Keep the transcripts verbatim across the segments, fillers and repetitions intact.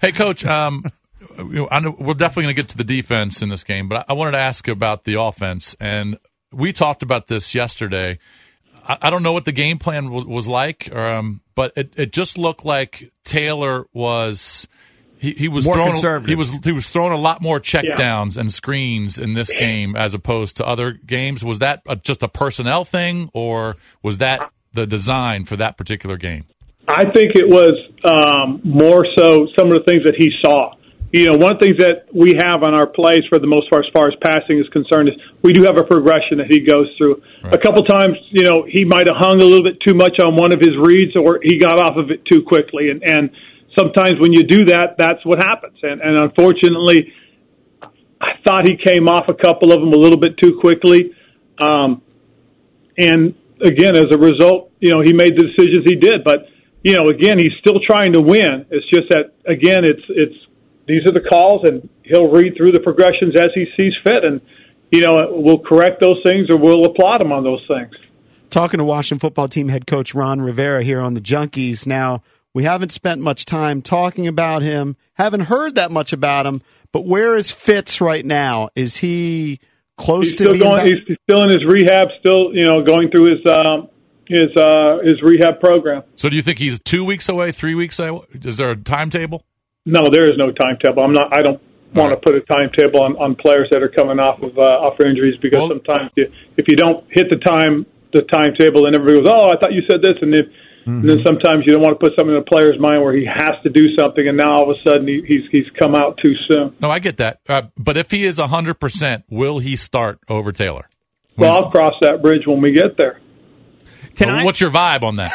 Hey, Coach, um, I know we're definitely going to get to the defense in this game, but I wanted to ask about the offense. And we talked about this yesterday. I, I don't know what the game plan was, was like, or, um, but it, it just looked like Taylor was he, he was more throwing, conservative. He was he was throwing a lot more checkdowns yeah. and screens in this game as opposed to other games. Was that a, just a personnel thing, or was that the design for that particular game? I think it was um, more so some of the things that he saw. You know, one of the things that we have on our plays for the most part as far as passing is concerned is we do have a progression that he goes through. Right. A couple times, you know, he might have hung a little bit too much on one of his reads, or he got off of it too quickly. And, and sometimes when you do that, that's what happens. And, and unfortunately, I thought he came off a couple of them a little bit too quickly. Um, and, again, as a result, you know, he made the decisions he did. But, you know, again, he's still trying to win. It's just that, again, it's it's these are the calls, and he'll read through the progressions as he sees fit. And, you know, we'll correct those things or we'll applaud him on those things. Talking to Washington Football Team head coach Ron Rivera here on the Junkies. Now, we haven't spent much time talking about him, haven't heard that much about him, but where is Fitz right now? Is he close he's to being going, back? He's still in his rehab, still, you know, going through his um, – his uh, his rehab program. So do you think he's two weeks away, three weeks away? Is there a timetable? No, there is no timetable. I'm not. I don't want right. to put a timetable on, on players that are coming off of uh, off injuries, because well, sometimes you, if you don't hit the time the timetable, and everybody goes, "Oh, I thought you said this," and then mm-hmm. and then sometimes you don't want to put something in a player's mind where he has to do something, and now all of a sudden he, he's he's come out too soon. No, I get that. Uh, but if he is one hundred percent, will he start over Taylor? Well, When's I'll cross that bridge when we get there. Can well, I... What's your vibe on that?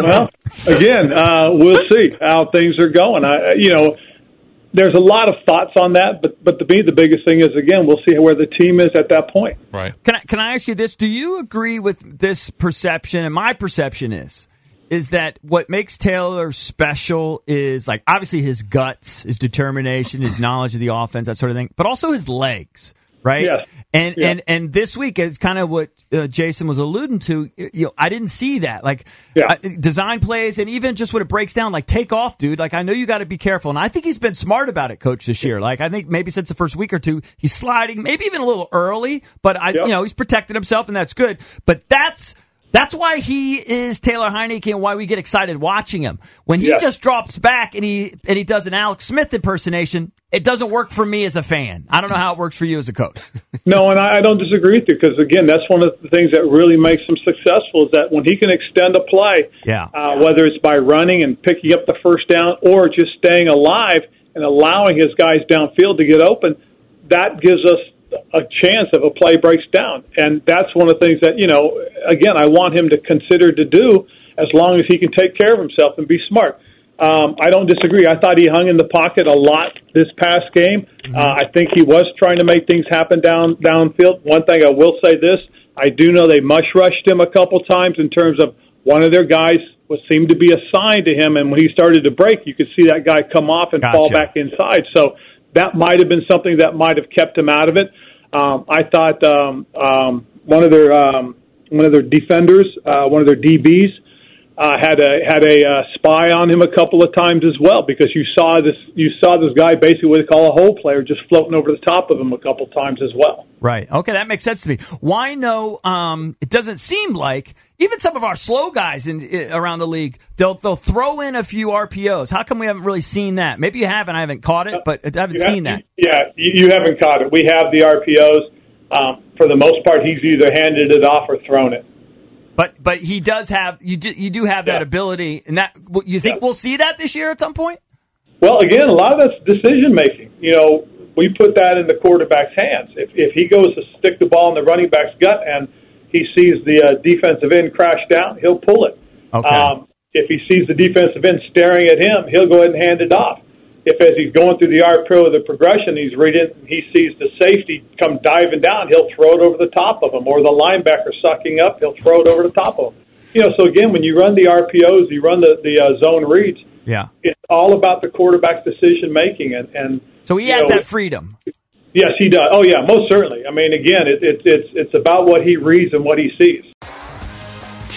Well, again, uh, we'll see how things are going. I, you know, there's a lot of thoughts on that, but but the the biggest thing is, again, we'll see where the team is at that point. Right? Can I can I ask you this? Do you agree with this perception? And my perception is is that what makes Taylor special is, like, obviously his guts, his determination, his knowledge of the offense, that sort of thing, but also his legs. Right? Yes. And, yes. and and this week is kind of what uh, Jason was alluding to. You know, I didn't see that. Like, yeah. I, design plays, and even just when it breaks down, like, take off, dude. Like, I know you got to be careful. And I think he's been smart about it, Coach, this year. Like, I think maybe since the first week or two, he's sliding, maybe even a little early. But, I, yep. you know, he's protected himself, and that's good. But that's... That's why he is Taylor Heinicke, and why we get excited watching him. When he yes. just drops back and he and he does an Alex Smith impersonation, it doesn't work for me as a fan. I don't know how it works for you as a coach. No, and I don't disagree with you, because, again, that's one of the things that really makes him successful, is that when he can extend a play, yeah. uh, whether it's by running and picking up the first down or just staying alive and allowing his guys downfield to get open, that gives us a chance of a play breaks down. And that's one of the things that, you know, again, I want him to consider to do, as long as he can take care of himself and be smart. Um, I don't disagree. I thought he hung in the pocket a lot this past game. Mm-hmm. Uh, I think he was trying to make things happen down downfield. One thing I will say this, I do know they mush rushed him a couple times in terms of one of their guys was seemed to be assigned to him. And when he started to break, you could see that guy come off and gotcha. fall back inside. So that might have been something that might have kept him out of it. Um, I thought um, um, one of their um, one of their defenders, uh, one of their D Bs, uh, had a had a uh, spy on him a couple of times as well, because you saw this you saw this guy basically what they call a hole player just floating over the top of him a couple times as well. Right. Okay, that makes sense to me. Why no? Um, it doesn't seem like Even some of our slow guys in, in around the league, they'll they'll throw in a few R P Os. How come we haven't really seen that? Maybe you haven't. I haven't caught it, but I haven't have, seen that. Yeah, you, you haven't caught it. We have the R P Os. Um, for the most part, he's either handed it off or thrown it. But but he does have you do you do have yeah. that ability, and that you think yeah. we'll see that this year at some point? Well, again, a lot of that's decision making. You know, we put that in the quarterback's hands. If if he goes to stick the ball in the running back's gut and he sees the uh, defensive end crash down, he'll pull it. Okay. Um, if he sees the defensive end staring at him, he'll go ahead and hand it off. If as he's going through the R P O, the progression he's reading, he sees the safety come diving down, he'll throw it over the top of him. Or the linebacker sucking up, he'll throw it over the top of him. You know, so again, when you run the R P Os, you run the, the uh, zone reads, yeah, it's all about the quarterback decision-making. and, and So he has know, that freedom. Yes, he does. Oh, yeah, most certainly. I mean, again, it, it, it's it's about what he reads and what he sees.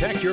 Protect your